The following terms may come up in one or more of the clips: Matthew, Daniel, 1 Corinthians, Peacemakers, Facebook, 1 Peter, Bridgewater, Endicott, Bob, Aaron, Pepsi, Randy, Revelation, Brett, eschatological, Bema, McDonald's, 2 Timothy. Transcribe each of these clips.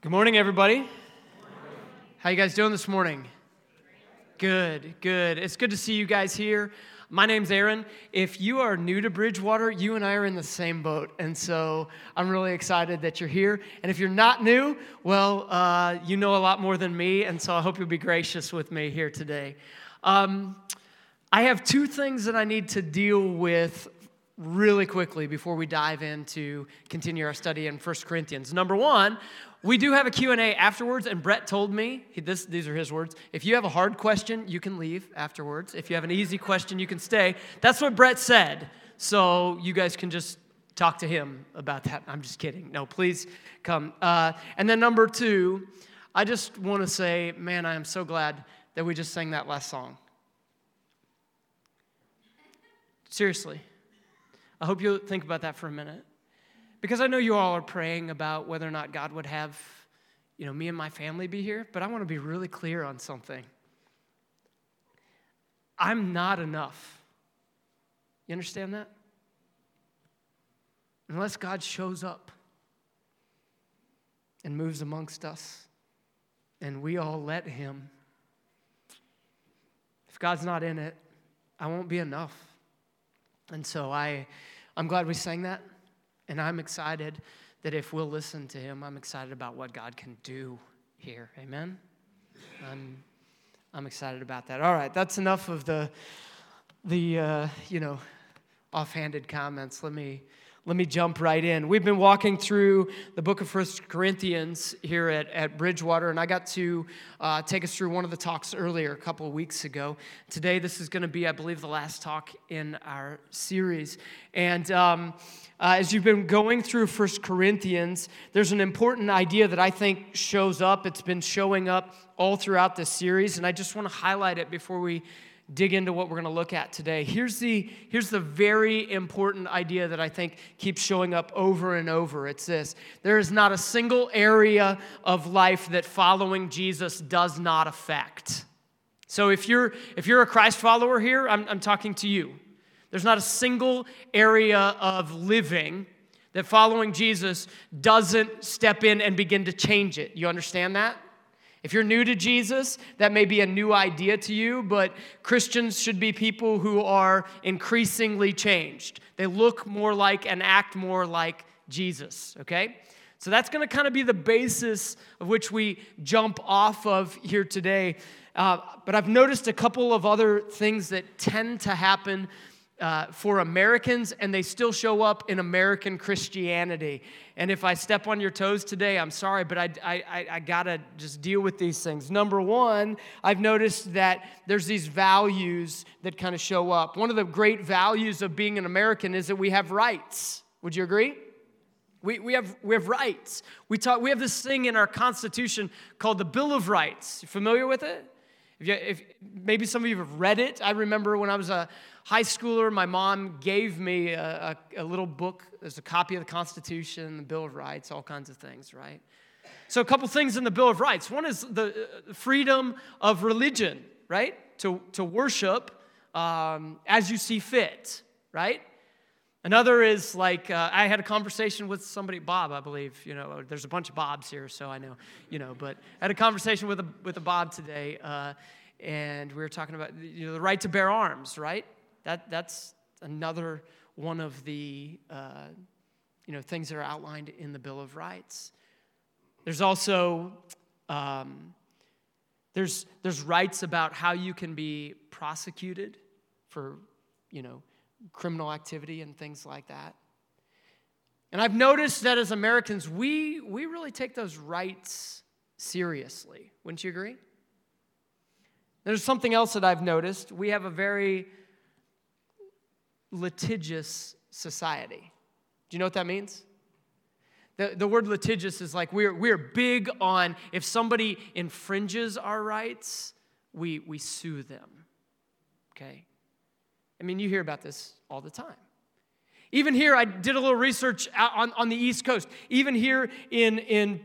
Good morning, everybody. Good morning. How you guys doing this morning? Good, good. It's good to see you guys here. My name's Aaron. If you are new to Bridgewater, you and I are in the same boat, and so I'm really excited that you're here. And if you're not new, well, you know a lot more than me, and so I hope you'll be gracious with me here today. I have two things that I need to deal with really quickly before we dive in to continue our study in 1 Corinthians. Number one, we do have a Q&A afterwards, and Brett told me, these are his words, if you have a hard question, you can leave afterwards. If you have an easy question, you can stay. That's what Brett said, so you guys can just talk to him about that. I'm just kidding. No, please come. And then number two, I just want to say, man, I am so glad that we just sang that last song. Seriously. I hope you'll think about that for a minute. Because I know you all are praying about whether or not God would have, me and my family be here, but I want to be really clear on something. I'm not enough. You understand that? Unless God shows up and moves amongst us and we all let him, if God's not in it, I won't be enough. And so I'm glad we sang that. And I'm excited that if we'll listen to him, I'm excited about what God can do here. Amen? I'm excited about that. All right, that's enough of the offhanded comments. Let me jump right in. We've been walking through the book of 1 Corinthians here at Bridgewater, and I got to take us through one of the talks earlier a couple of weeks ago. Today, this is going to be, I believe, the last talk in our series. And as you've been going through 1 Corinthians, there's an important idea that I think shows up. It's been showing up all throughout this series, and I just want to highlight it before we dig into what we're going to look at today. Here's the very important idea that I think keeps showing up over and over. It's this: there is not a single area of life that following Jesus does not affect. So if you're a Christ follower here, I'm talking to you. There's not a single area of living that following Jesus doesn't step in and begin to change it. You understand that? If you're new to Jesus, that may be a new idea to you, but Christians should be people who are increasingly changed. They look more like and act more like Jesus, okay? So that's going to kind of be the basis of which we jump off of here today. But I've noticed a couple of other things that tend to happen for Americans, and they still show up in American Christianity. And if I step on your toes today, I'm sorry, but I gotta just deal with these things. Number one, I've noticed that there's these values that kind of show up. One of the great values of being an American is that we have rights. Would you agree? We have rights. We have this thing in our Constitution called the Bill of Rights. You familiar with it? If maybe some of you have read it. I remember when I was a high schooler, my mom gave me a little book. There's a copy of the Constitution, the Bill of Rights, all kinds of things, right? So a couple things in the Bill of Rights. One is the freedom of religion, right? To worship as you see fit, right? Another is like, I had a conversation with somebody, Bob, I believe, there's a bunch of Bobs here, so I know, but I had a conversation with a Bob today, and we were talking about, the right to bear arms, right? That's another one of the, things that are outlined in the Bill of Rights. There's also, there's rights about how you can be prosecuted for, criminal activity and things like that. And I've noticed that as Americans, we really take those rights seriously. Wouldn't you agree? There's something else that I've noticed. We have a very litigious society. Do you know what that means? The word litigious is like we're big on if somebody infringes our rights, we sue them. Okay? I mean, you hear about this all the time. Even here, I did a little research on the East Coast. Even here in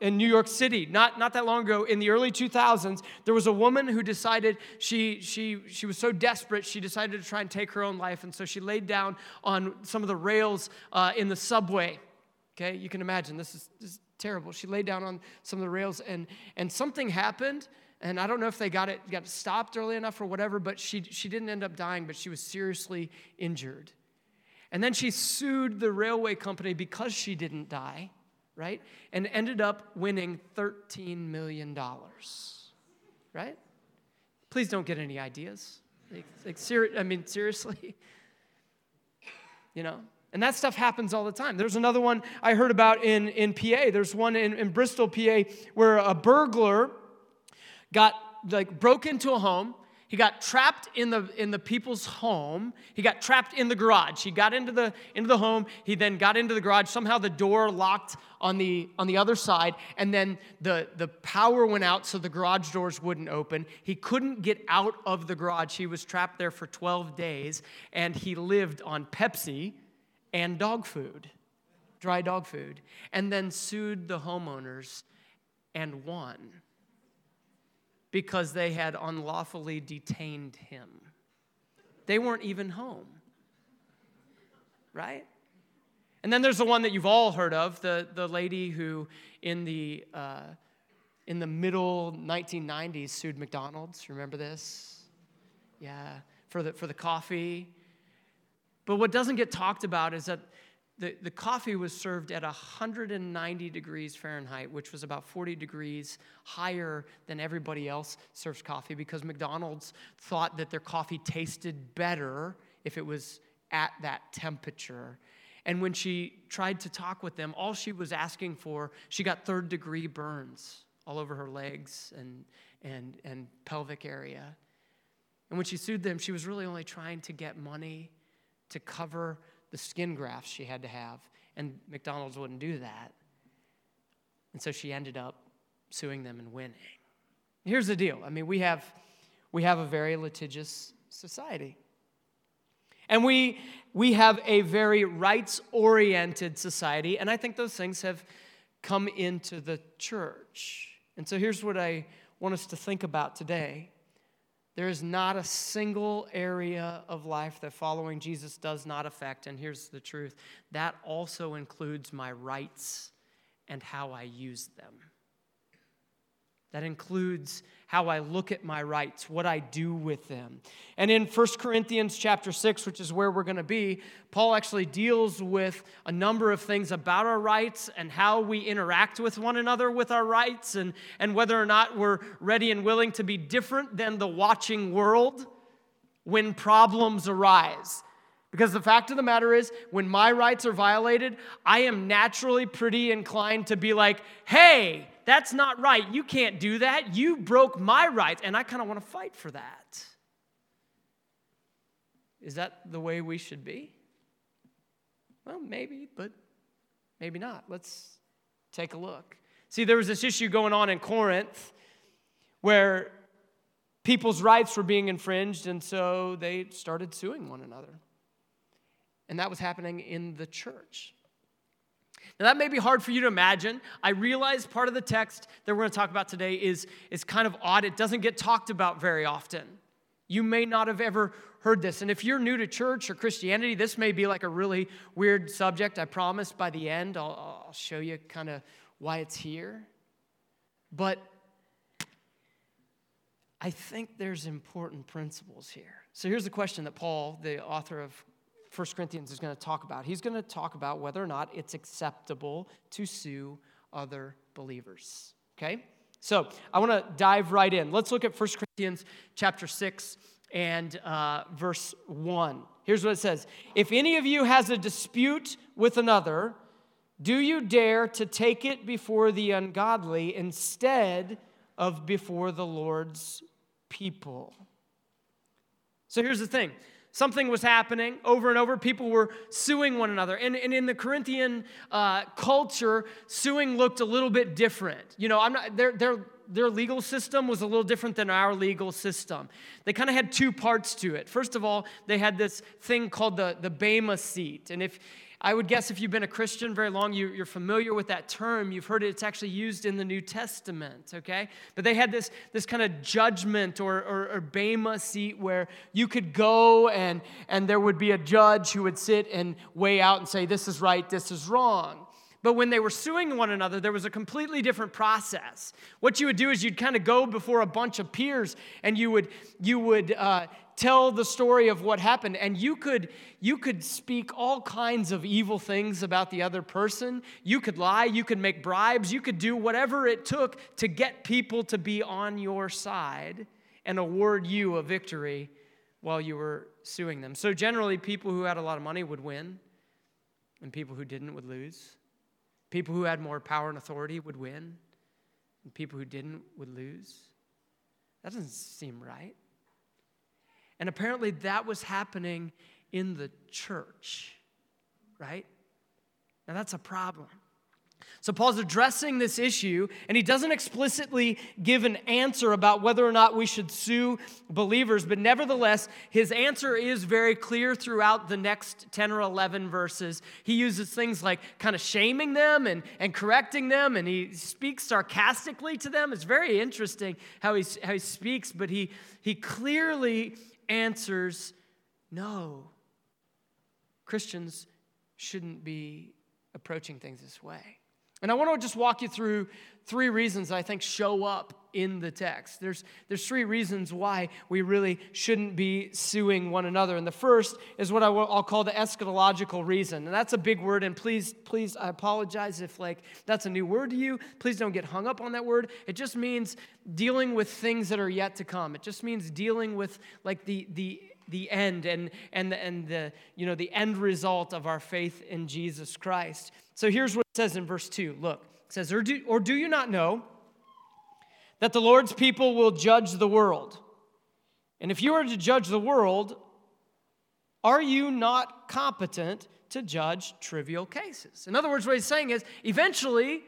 New York City, not that long ago, in the early 2000s, there was a woman who decided she was so desperate, she decided to try and take her own life, and so she laid down on some of the rails in the subway. Okay, you can imagine this is terrible. She laid down on some of the rails, and something happened, and I don't know if they got stopped early enough or whatever, but she didn't end up dying, but she was seriously injured. And then she sued the railway company because she didn't die, right? And ended up winning $13 million, right? Please don't get any ideas. Seriously, you know? And that stuff happens all the time. There's another one I heard about in PA. There's one in Bristol, PA, where a burglar broke into a home. He got trapped in the people's home. He got trapped in the garage. He got into the home. He then got into the garage. Somehow the door locked on the other side, and then the power went out, so the garage doors wouldn't open. He couldn't get out of the garage. He was trapped there for 12 days, and he lived on Pepsi and dog food, dry dog food, and then sued the homeowners and won, because they had unlawfully detained him. They weren't even home, right? And then there's the one that you've all heard of, the lady who in the middle 1990s sued McDonald's. Remember this? Yeah, for the coffee. But what doesn't get talked about is that the coffee was served at 190 degrees Fahrenheit, which was about 40 degrees higher than everybody else serves coffee, because McDonald's thought that their coffee tasted better if it was at that temperature. And when she tried to talk with them, all she was asking for, she got third-degree burns all over her legs and pelvic area. And when she sued them, she was really only trying to get money to cover the skin grafts she had to have, and McDonald's wouldn't do that. And so she ended up suing them and winning. Here's the deal. I mean, we have a very litigious society. And we have a very rights-oriented society, and I think those things have come into the church. And so here's what I want us to think about today. There is not a single area of life that following Jesus does not affect, and here's the truth, that also includes my rights and how I use them. That includes how I look at my rights, what I do with them. And in 1 Corinthians chapter 6, which is where we're going to be, Paul actually deals with a number of things about our rights and how we interact with one another with our rights, and whether or not we're ready and willing to be different than the watching world when problems arise. Because the fact of the matter is, when my rights are violated, I am naturally pretty inclined to be like, hey, that's not right. You can't do that. You broke my rights, and I kind of want to fight for that. Is that the way we should be? Well, maybe, but maybe not. Let's take a look. See, there was this issue going on in Corinth where people's rights were being infringed, and so they started suing one another. And that was happening in the church. Now, that may be hard for you to imagine. I realize part of the text that we're going to talk about today is kind of odd. It doesn't get talked about very often. You may not have ever heard this. And if you're new to church or Christianity, this may be like a really weird subject. I promise by the end, I'll show you kind of why it's here. But I think there's important principles here. So here's the question that Paul, the author of 1 Corinthians, is going to talk about. He's going to talk about whether or not it's acceptable to sue other believers, okay? So I want to dive right in. Let's look at 1 Corinthians chapter 6 and verse 1. Here's what it says. If any of you has a dispute with another, do you dare to take it before the ungodly instead of before the Lord's people? So here's the thing. Something was happening over and over. People were suing one another. And in the Corinthian culture, suing looked a little bit different. You know, their legal system was a little different than our legal system. They kind of had two parts to it. First of all, they had this thing called the Bema seat. And I would guess if you've been a Christian very long, you're familiar with that term. You've heard it. It's actually used in the New Testament, okay? But they had this kind of judgment or Bema seat where you could go and there would be a judge who would sit and weigh out and say, this is right, this is wrong. But when they were suing one another, there was a completely different process. What you would do is you'd kind of go before a bunch of peers, and you would tell the story of what happened, and you could speak all kinds of evil things about the other person. You could lie, you could make bribes, you could do whatever it took to get people to be on your side and award you a victory while you were suing them. So generally, people who had a lot of money would win, and people who didn't would lose. People who had more power and authority would win, and people who didn't would lose. That doesn't seem right. And apparently that was happening in the church, right? Now that's a problem. So Paul's addressing this issue, and he doesn't explicitly give an answer about whether or not we should sue believers, but nevertheless, his answer is very clear throughout the next 10 or 11 verses. He uses things like kind of shaming them and correcting them, and he speaks sarcastically to them. It's very interesting how he speaks, but he clearly answers, no, Christians shouldn't be approaching things this way. And I want to just walk you through three reasons I think show up in the text. There's three reasons why we really shouldn't be suing one another. And the first is what I'll call the eschatological reason. And that's a big word, and please, I apologize if that's a new word to you. Please don't get hung up on that word. It just means dealing with things that are yet to come. It just means dealing with the end and the the end result of our faith in Jesus Christ. So here's what it says in verse 2. Look, it says, or do you not know that the Lord's people will judge the world? And if you are to judge the world, are you not competent to judge trivial cases? In other words, what he's saying is, eventually,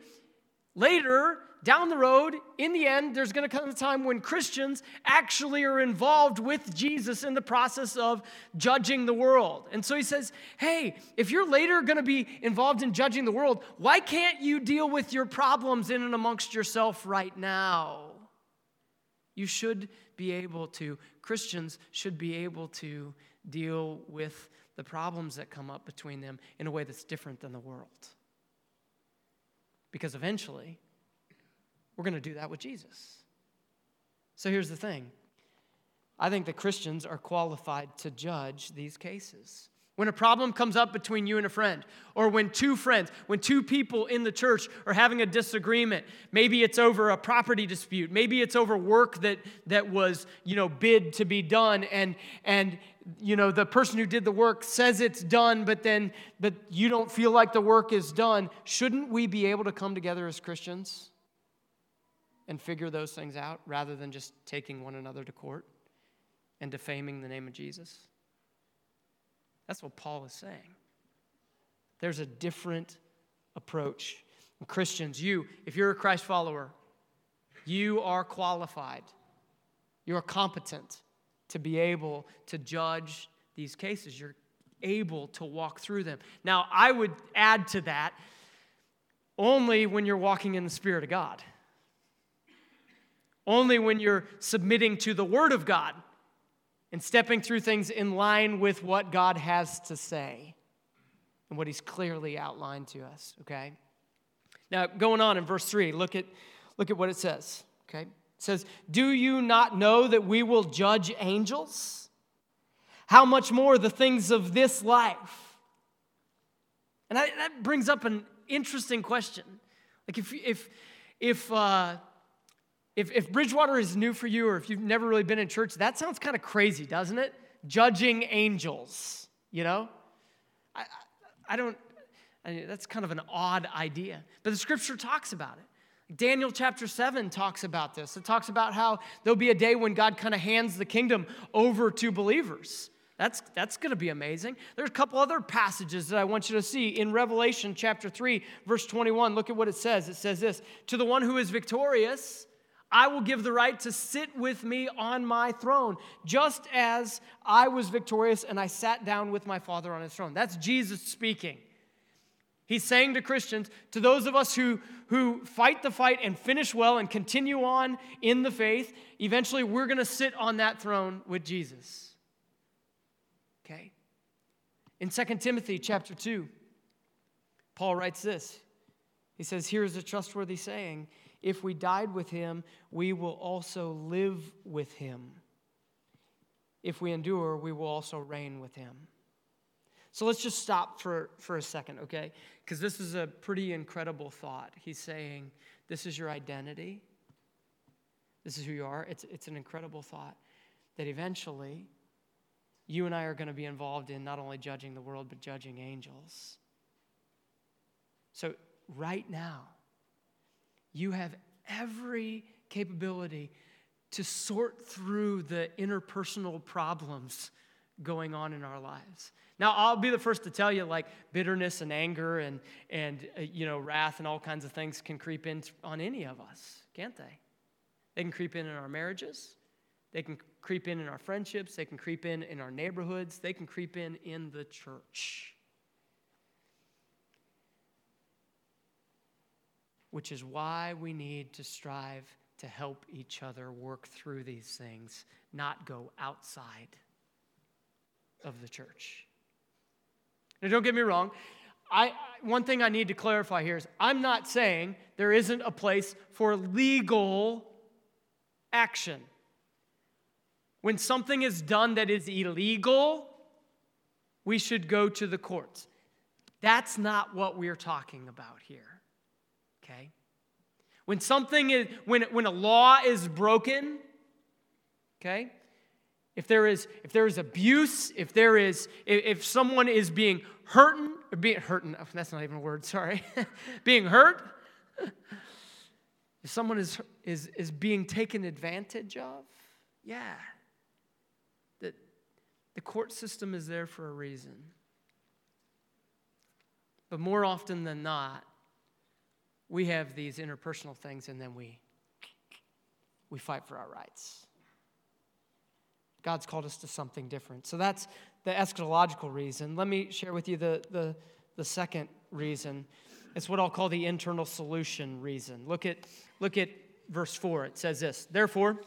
later, down the road, in the end, there's going to come a time when Christians actually are involved with Jesus in the process of judging the world. And so he says, hey, if you're later going to be involved in judging the world, why can't you deal with your problems in and amongst yourself right now? You should be able to, Christians should be able to deal with the problems that come up between them in a way that's different than the world. Because eventually, we're going to do that with Jesus. So here's the thing. I think that Christians are qualified to judge these cases. When a problem comes up between you and a friend, or when two friends, when two people in the church are having a disagreement, maybe it's over a property dispute, maybe it's over work that was, bid to be done, and the person who did the work says it's done, but you don't feel like the work is done. Shouldn't we be able to come together as Christians and figure those things out rather than just taking one another to court and defaming the name of Jesus? That's what Paul is saying. There's a different approach. And Christians, if you're a Christ follower, you are qualified. You are competent to be able to judge these cases. You're able to walk through them. Now, I would add to that, only when you're walking in the Spirit of God. Only when you're submitting to the Word of God and stepping through things in line with what God has to say and what He's clearly outlined to us, okay? Now, going on in verse 3, look at what it says, okay? It says, do you not know that we will judge angels? How much more the things of this life? And that brings up an interesting question. Like If Bridgewater is new for you, or if you've never really been in church, that sounds kind of crazy, doesn't it? Judging angels, that's kind of an odd idea. But the Scripture talks about it. Daniel chapter 7 talks about this. It talks about how there'll be a day when God kind of hands the kingdom over to believers. That's going to be amazing. There's a couple other passages that I want you to see. In Revelation chapter 3, verse 21, look at what it says. It says this, to the one who is victorious, I will give the right to sit with me on my throne, just as I was victorious and I sat down with my Father on His throne. That's Jesus speaking. He's saying to Christians, to those of us who fight the fight and finish well and continue on in the faith, eventually we're going to sit on that throne with Jesus. Okay? In 2 Timothy chapter 2, Paul writes this. He says, here's a trustworthy saying, if we died with him, we will also live with him. If we endure, we will also reign with him. So let's just stop for a second, okay? Because this is a pretty incredible thought. He's saying, this is your identity. This is who you are. It's an incredible thought that eventually you and I are going to be involved in not only judging the world, but judging angels. So right now, you have every capability to sort through the interpersonal problems going on in our lives. Now, I'll be the first to tell you, like, bitterness and anger and wrath and all kinds of things can creep in on any of us, can't they? They can creep in our marriages. They can creep in our friendships. They can creep in our neighborhoods. They can creep in the church. Which is why we need to strive to help each other work through these things, not go outside of the church. Now, don't get me wrong. One thing I need to clarify here is I'm not saying there isn't a place for legal action. When something is done that is illegal, we should go to the courts. That's not what we're talking about here, okay? When something is, when a law is broken, okay? If there is abuse, if someone is being hurting, that's not even a word, sorry, being hurt, if someone is being taken advantage of, yeah, the court system is there for a reason. But more often than not, we have these interpersonal things, and then we fight for our rights. God's called us to something different. So that's the eschatological reason. Let me share with you the second reason. It's what I'll call the internal solution reason. Look at verse 4. It says this, therefore,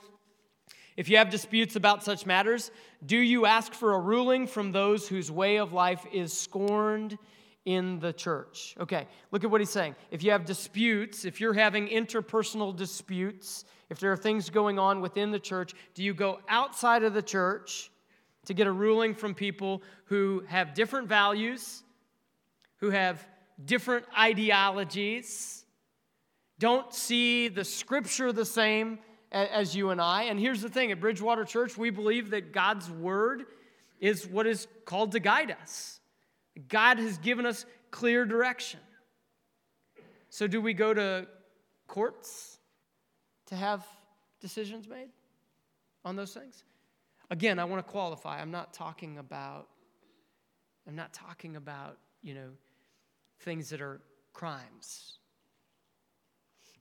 if you have disputes about such matters, do you ask for a ruling from those whose way of life is scorned in the church? Okay, look at what he's saying. If you have disputes, if you're having interpersonal disputes, if there are things going on within the church, do you go outside of the church to get a ruling from people who have different values, who have different ideologies, don't see the scripture the same as you and I? And here's the thing, at Bridgewater Church, we believe that God's word is what is called to guide us. God has given us clear direction. So do we go to courts to have decisions made on those things? Again, I want to qualify. I'm not talking about, things that are crimes.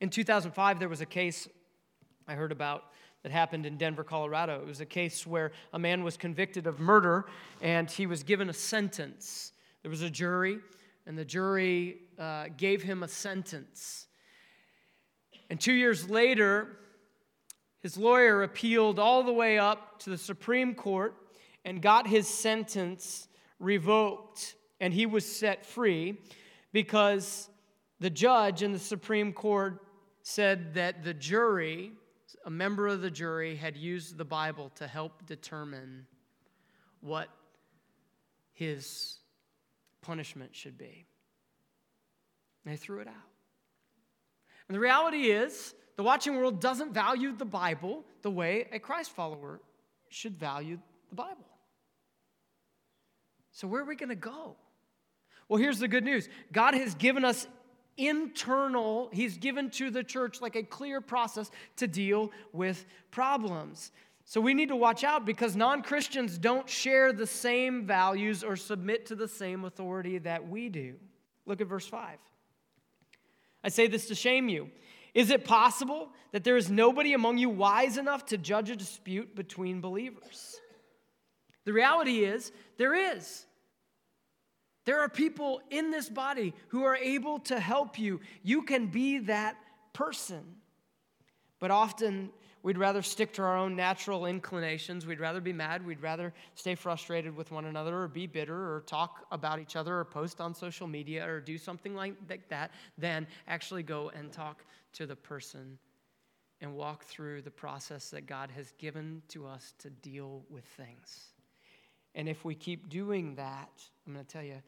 In 2005, there was a case I heard about that happened in Denver, Colorado. It was a case where a man was convicted of murder, and he was given a sentence. There was a jury, and the jury gave him a sentence. And 2 years later, his lawyer appealed all the way up to the Supreme Court and got his sentence revoked, and he was set free because the judge in the Supreme Court said that the jury, a member of the jury, had used the Bible to help determine what his punishment should be. And they threw it out. And the reality is, the watching world doesn't value the Bible the way a Christ follower should value the Bible. So where are we going to go? Well, here's the good news. God has given us he's given to the church like a clear process to deal with problems. So we need to watch out because non-Christians don't share the same values or submit to the same authority that we do. Look at verse 5. I say this to shame you. Is it possible that there is nobody among you wise enough to judge a dispute between believers? The reality is, there is. There are people in this body who are able to help you. You can be that person. But often We'd rather stick to our own natural inclinations. We'd rather be mad. We'd rather stay frustrated with one another or be bitter or talk about each other or post on social media or do something like that than actually go and talk to the person and walk through the process that God has given to us to deal with things. And if we keep doing that, I'm going to tell you,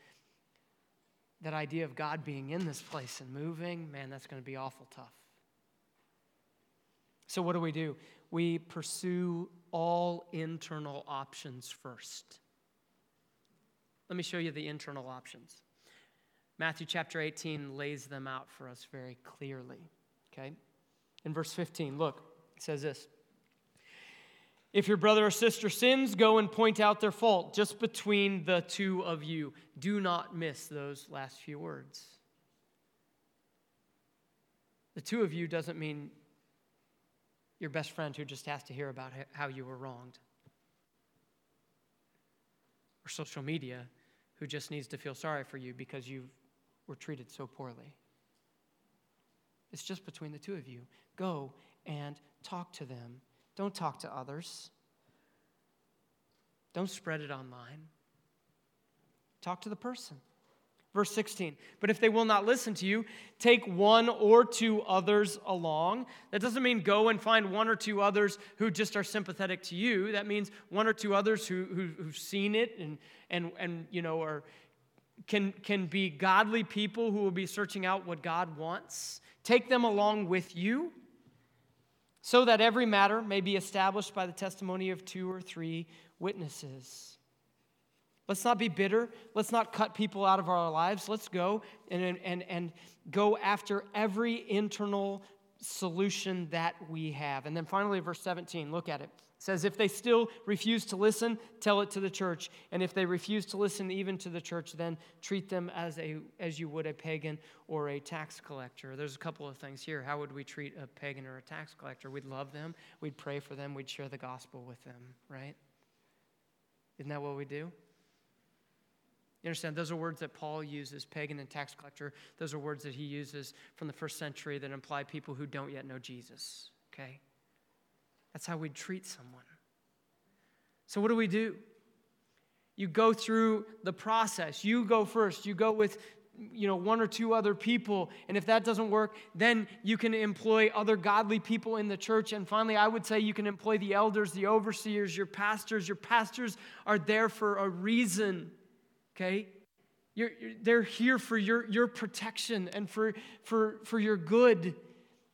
that idea of God being in this place and moving, man, that's going to be awful tough. So what do? We pursue all internal options first. Let me show you the internal options. Matthew chapter 18 lays them out for us very clearly, okay? In verse 15, look, it says this. If your brother or sister sins, go and point out their fault just between the two of you. Do not miss those last few words. The two of you doesn't mean your best friend who just has to hear about how you were wronged. Or social media who just needs to feel sorry for you because you were treated so poorly. It's just between the two of you. Go and talk to them. Don't talk to others. Don't spread it online. Talk to the person. Verse 16, but if they will not listen to you, take one or two others along. That doesn't mean go and find one or two others who just are sympathetic to you. That means one or two others who've seen it and you know are can be godly people who will be searching out what God wants. Take them along with you, so that every matter may be established by the testimony of two or three witnesses. Let's not be bitter. Let's not cut people out of our lives. Let's go and go after every internal solution that we have. And then finally, verse 17, look at it. It says, if they still refuse to listen, tell it to the church. And if they refuse to listen even to the church, then treat them as you would a pagan or a tax collector. There's a couple of things here. How would we treat a pagan or a tax collector? We'd love them. We'd pray for them. We'd share the gospel with them, right? Isn't that what we do? You understand, those are words that Paul uses, pagan and tax collector. Those are words that he uses from the first century that imply people who don't yet know Jesus, okay? That's how we'd treat someone. So what do? You go through the process. You go first. You go with, one or two other people. And if that doesn't work, then you can employ other godly people in the church. And finally, I would say you can employ the elders, the overseers, your pastors. Your pastors are there for a reason, okay? They're here for your protection and for your good.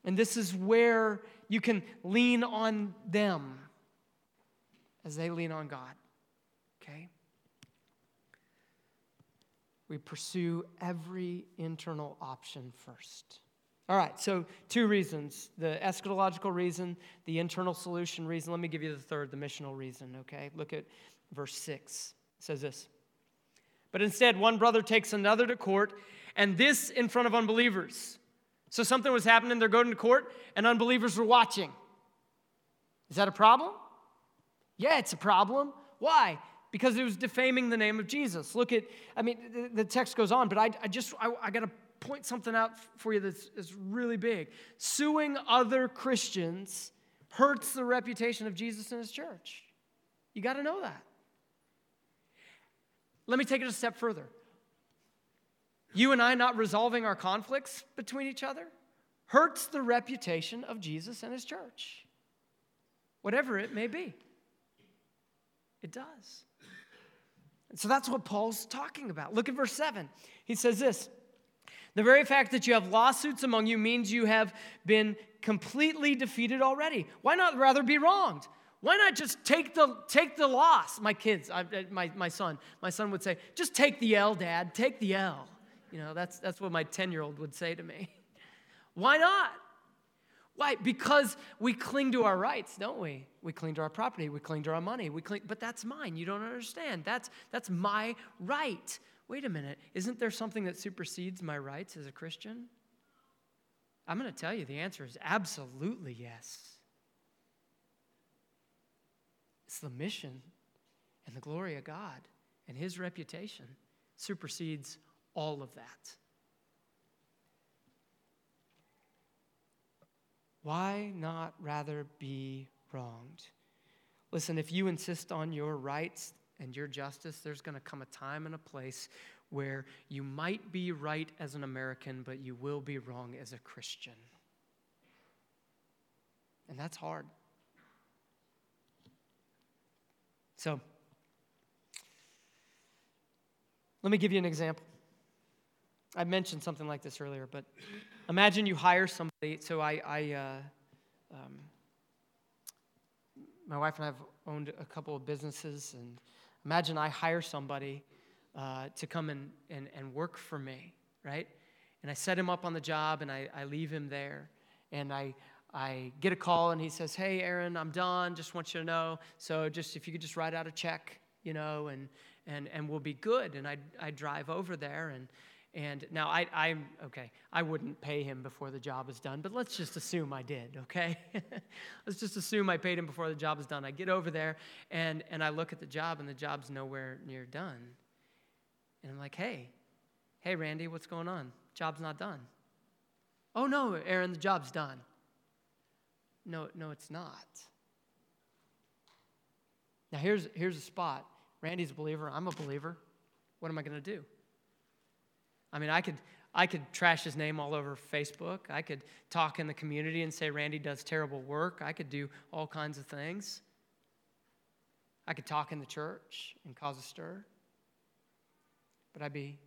And this is where you can lean on them as they lean on God, okay? We pursue every internal option first. All right, so two reasons, the eschatological reason, the internal solution reason. Let me give you the third, the missional reason, okay? Look at verse 6. It says this, but instead one brother takes another to court, and this in front of unbelievers. So something was happening, they're going to court, and unbelievers were watching. Is that a problem? Yeah, it's a problem. Why? Because it was defaming the name of Jesus. Look at, the text goes on, but I got to point something out for you that's really big. Suing other Christians hurts the reputation of Jesus and his church. You got to know that. Let me take it a step further. You and I not resolving our conflicts between each other hurts the reputation of Jesus and his church, whatever it may be. It does. And so that's what Paul's talking about. Look at verse 7. He says this, the very fact that you have lawsuits among you means you have been completely defeated already. Why not rather be wronged? Why not just take the loss? My kids, my son would say, just take the L, Dad, take the L. That's what my 10-year-old would say to me. Why not? Why? Because we cling to our rights, don't we? We cling to our property. We cling to our money. But that's mine. You don't understand. That's my right. Wait a minute. Isn't there something that supersedes my rights as a Christian? I'm going to tell you the answer is absolutely yes. It's the mission and the glory of God and his reputation supersedes all of that. Why not rather be wronged? Listen, if you insist on your rights and your justice, there's going to come a time and a place where you might be right as an American, but you will be wrong as a Christian. And that's hard. So, let me give you an example. I mentioned something like this earlier, but imagine you hire somebody. So my wife and I have owned a couple of businesses, and imagine I hire somebody to come and work for me, right? And I set him up on the job, and I leave him there, and I get a call, and he says, "Hey, Aaron, I'm done. Just want you to know. So just if you could just write out a check, you know, and we'll be good." And I drive over there, and now I'm okay. I wouldn't pay him before the job is done, but let's just assume I did. Okay, let's just assume I paid him before the job is done. I get over there, and I look at the job, and the job's nowhere near done. And I'm like, hey, Randy, what's going on? Job's not done. Oh no, Aaron, the job's done. No, it's not. Now, here's a spot. Randy's a believer. I'm a believer. What am I going to do? I mean, I could trash his name all over Facebook. I could talk in the community and say Randy does terrible work. I could do all kinds of things. I could talk in the church and cause a stir. But I'd be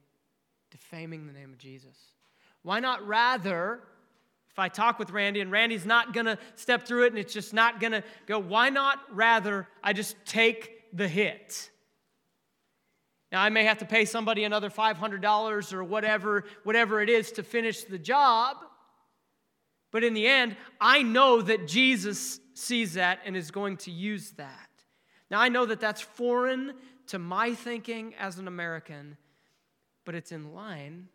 defaming the name of Jesus. Why not rather... If I talk with Randy and Randy's not going to step through it and it's just not going to go, why not rather I just take the hit? Now, I may have to pay somebody another $500 or whatever it is to finish the job. But in the end, I know that Jesus sees that and is going to use that. Now, I know that that's foreign to my thinking as an American, but it's in line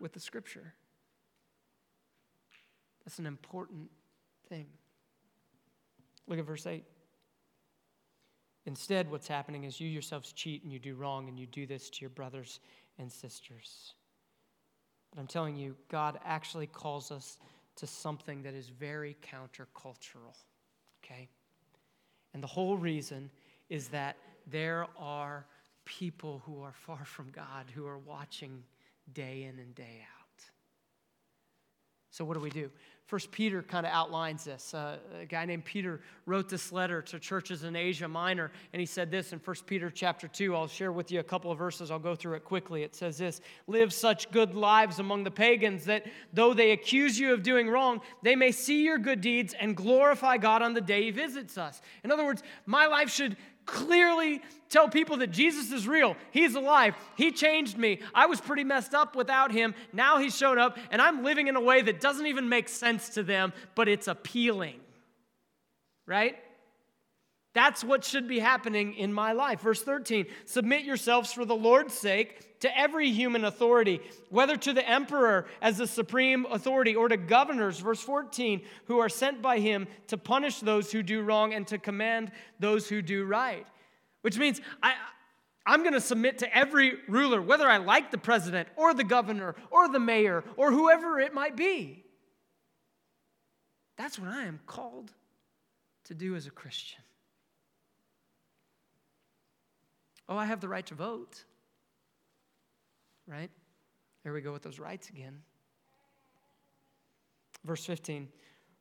with the Scripture. That's an important thing. Look at verse 8. Instead, what's happening is you yourselves cheat and you do wrong and you do this to your brothers and sisters. But I'm telling you, God actually calls us to something that is very countercultural, okay? And the whole reason is that there are people who are far from God who are watching day in and day out. So what do we do? 1 Peter kind of outlines this. A guy named Peter wrote this letter to churches in Asia Minor, and he said this in 1 Peter chapter 2. I'll share with you a couple of verses. I'll go through it quickly. It says this, "Live such good lives among the pagans that though they accuse you of doing wrong, they may see your good deeds and glorify God on the day He visits us." In other words, my life should clearly tell people that Jesus is real. He's alive. He changed me. I was pretty messed up without Him. Now He's shown up, and I'm living in a way that doesn't even make sense to them, but it's appealing. Right? That's what should be happening in my life. Verse 13, "Submit yourselves for the Lord's sake to every human authority, whether to the emperor as the supreme authority or to governors," verse 14, "who are sent by him to punish those who do wrong and to command those who do right." Which means I'm going to submit to every ruler, whether I like the president or the governor or the mayor or whoever it might be. That's what I am called to do as a Christian. Oh, I have the right to vote, right? There we go with those rights again. Verse 15,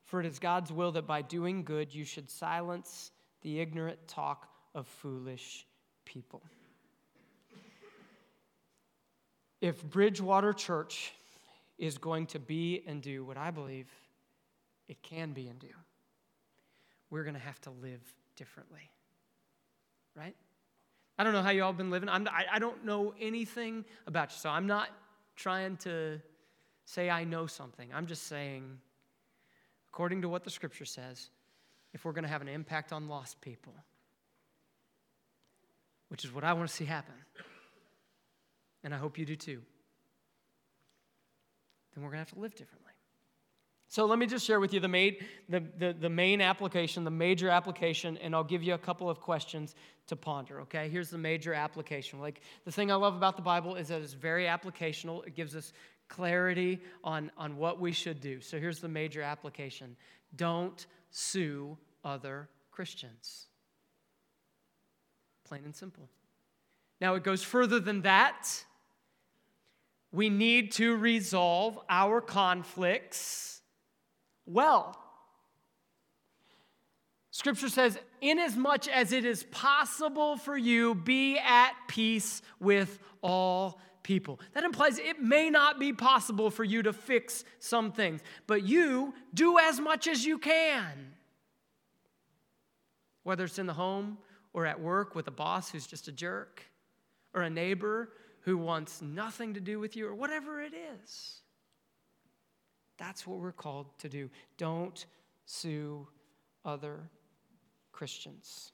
"For it is God's will that by doing good you should silence the ignorant talk of foolish people." If Bridgewater Church is going to be and do what I believe it can be and do, we're going to have to live differently, right? I don't know how you all been living. I don't know anything about you, so I'm not trying to say I know something. I'm just saying, according to what the Scripture says, if we're going to have an impact on lost people, which is what I want to see happen, and I hope you do too, then we're going to have to live differently. So let me just share with you the main application, the major application, and I'll give you a couple of questions to ponder, okay? Here's the major application. Like, the thing I love about the Bible is that it's very applicational. It gives us clarity on what we should do. So here's the major application. Don't sue other Christians. Plain and simple. Now, it goes further than that. We need to resolve our conflicts well. Scripture says, inasmuch as it is possible for you, be at peace with all people. That implies it may not be possible for you to fix some things, but you do as much as you can. Whether it's in the home or at work with a boss who's just a jerk, or a neighbor who wants nothing to do with you, or whatever it is. That's what we're called to do. Don't sue other Christians.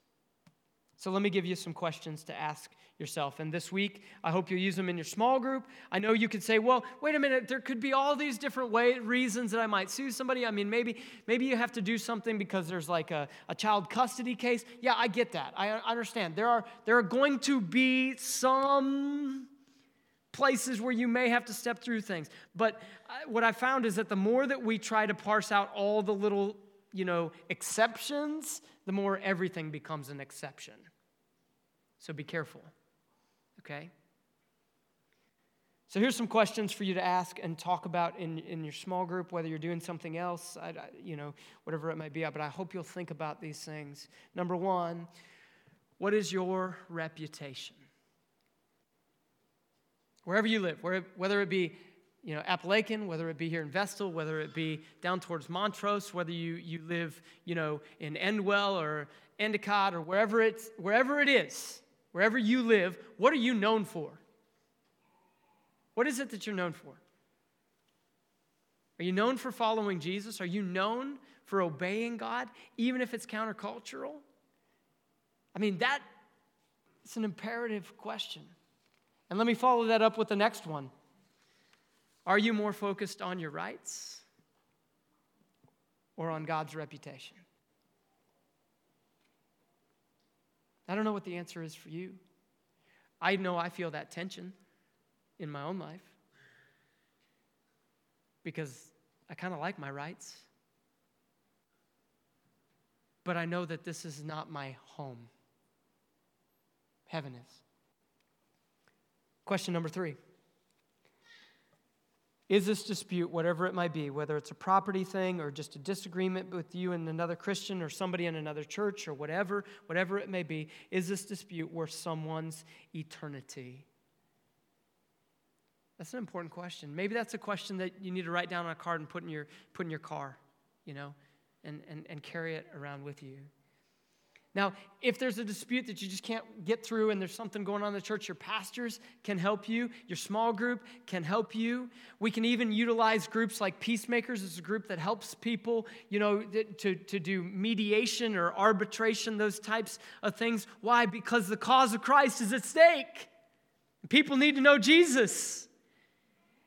So let me give you some questions to ask yourself. And this week, I hope you'll use them in your small group. I know you could say, well, wait a minute, there could be all these different reasons that I might sue somebody. I mean, maybe you have to do something because there's like a child custody case. Yeah, I get that. I understand. There are going to be some places where you may have to step through things. But what I found is that the more that we try to parse out all the little exceptions, the more everything becomes an exception. So be careful, okay? So here's some questions for you to ask and talk about in your small group, whether you're doing something else, whatever it might be, but I hope you'll think about these things. Number one, what is your reputation? Wherever you live, whether it be Appalachian, whether it be here in Vestal, whether it be down towards Montrose, whether you live, in Endwell or Endicott or wherever you live, what are you known for? What is it that you're known for? Are you known for following Jesus? Are you known for obeying God, even if it's countercultural? I mean, it's an imperative question. And let me follow that up with the next one. Are you more focused on your rights or on God's reputation? I don't know what the answer is for you. I know I feel that tension in my own life because I kind of like my rights. But I know that this is not my home. Heaven is. Question number 3. Is this dispute, whatever it might be, whether it's a property thing or just a disagreement with you and another Christian or somebody in another church or whatever it may be, is this dispute worth someone's eternity? That's an important question. Maybe that's a question that you need to write down on a card and put in your car, and carry it around with you. Now, if there's a dispute that you just can't get through and there's something going on in the church, your pastors can help you. Your small group can help you. We can even utilize groups like Peacemakers. It's a group that helps people, to do mediation or arbitration, those types of things. Why? Because the cause of Christ is at stake. People need to know Jesus.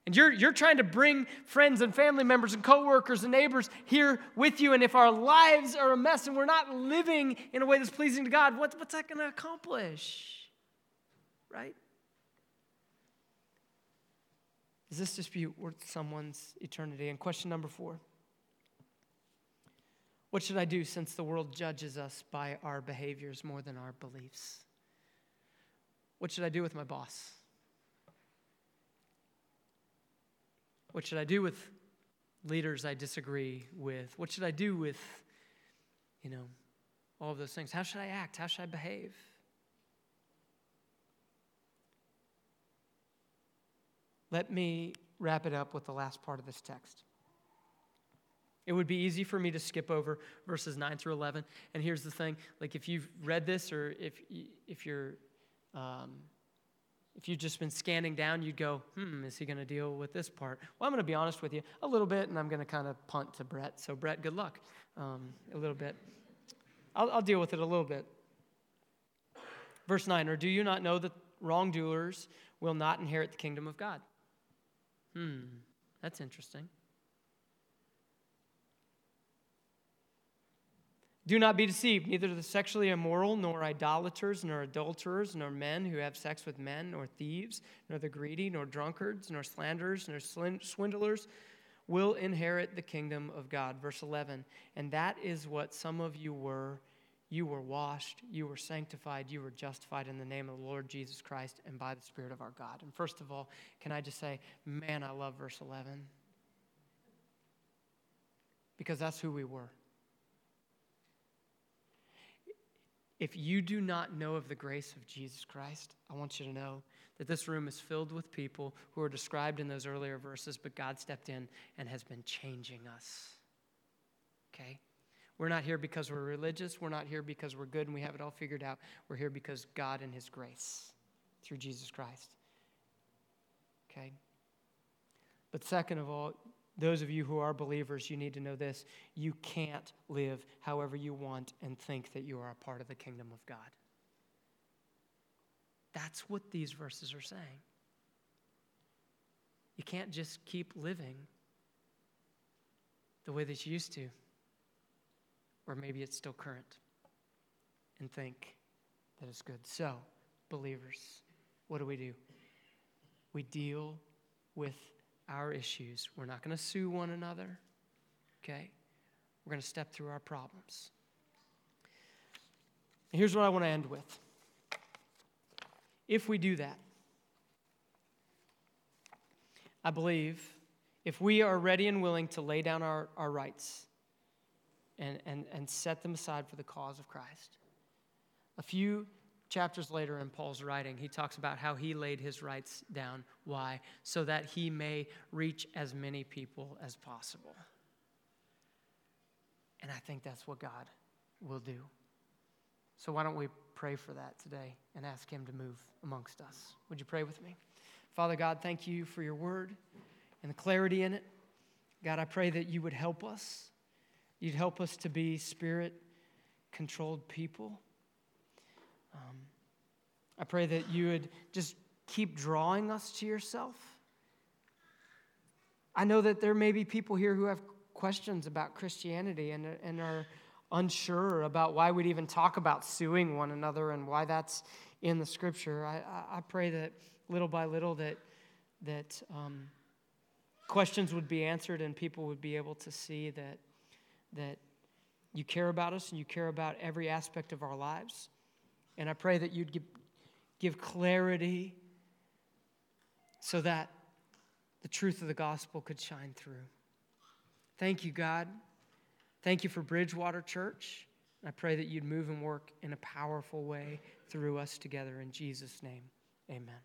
And you're trying to bring friends and family members and coworkers and neighbors here with you. And if our lives are a mess and we're not living in a way that's pleasing to God, what's that going to accomplish? Right? Is this dispute worth someone's eternity? And question number 4. What should I do since the world judges us by our behaviors more than our beliefs? What should I do with my boss? What should I do with leaders I disagree with? What should I do with, all of those things? How should I act? How should I behave? Let me wrap it up with the last part of this text. It would be easy for me to skip over verses 9 through 11. And here's the thing. Like, if you've read this or if you're... If you've just been scanning down, you'd go, is he going to deal with this part? Well, I'm going to be honest with you a little bit, and I'm going to kind of punt to Brett. So, Brett, good luck a little bit. I'll deal with it a little bit. Verse 9, or do you not know that wrongdoers will not inherit the kingdom of God? That's interesting. Do not be deceived, neither the sexually immoral, nor idolaters, nor adulterers, nor men who have sex with men, nor thieves, nor the greedy, nor drunkards, nor slanderers, nor swindlers will inherit the kingdom of God. Verse 11, and that is what some of you were. You were washed, you were sanctified, you were justified in the name of the Lord Jesus Christ and by the Spirit of our God. And first of all, can I just say, man, I love verse 11. Because that's who we were. If you do not know of the grace of Jesus Christ, I want you to know that this room is filled with people who are described in those earlier verses, but God stepped in and has been changing us, okay? We're not here because we're religious. We're not here because we're good and we have it all figured out. We're here because God and his grace through Jesus Christ, okay? But second of all, those of you who are believers, you need to know this. You can't live however you want and think that you are a part of the kingdom of God. That's what these verses are saying. You can't just keep living the way that you used to, or maybe it's still current, and think that it's good. So, believers, what do? We deal with our issues. We're not going to sue one another, okay? We're going to step through our problems. And here's what I want to end with. If we do that, I believe if we are ready and willing to lay down our rights and set them aside for the cause of Christ, a few chapters later in Paul's writing, he talks about how he laid his rights down. Why? So that he may reach as many people as possible. And I think that's what God will do. So why don't we pray for that today and ask him to move amongst us. Would you pray with me? Father God, thank you for your word and the clarity in it. God, I pray that you would help us. You'd help us to be spirit-controlled people. I pray that you would just keep drawing us to yourself. I know that there may be people here who have questions about Christianity and are unsure about why we'd even talk about suing one another and why that's in the Scripture. I pray that little by little that questions would be answered and people would be able to see that you care about us and you care about every aspect of our lives. And I pray that you'd give clarity so that the truth of the gospel could shine through. Thank you, God. Thank you for Bridgewater Church. I pray that you'd move and work in a powerful way through us together. In Jesus' name, amen.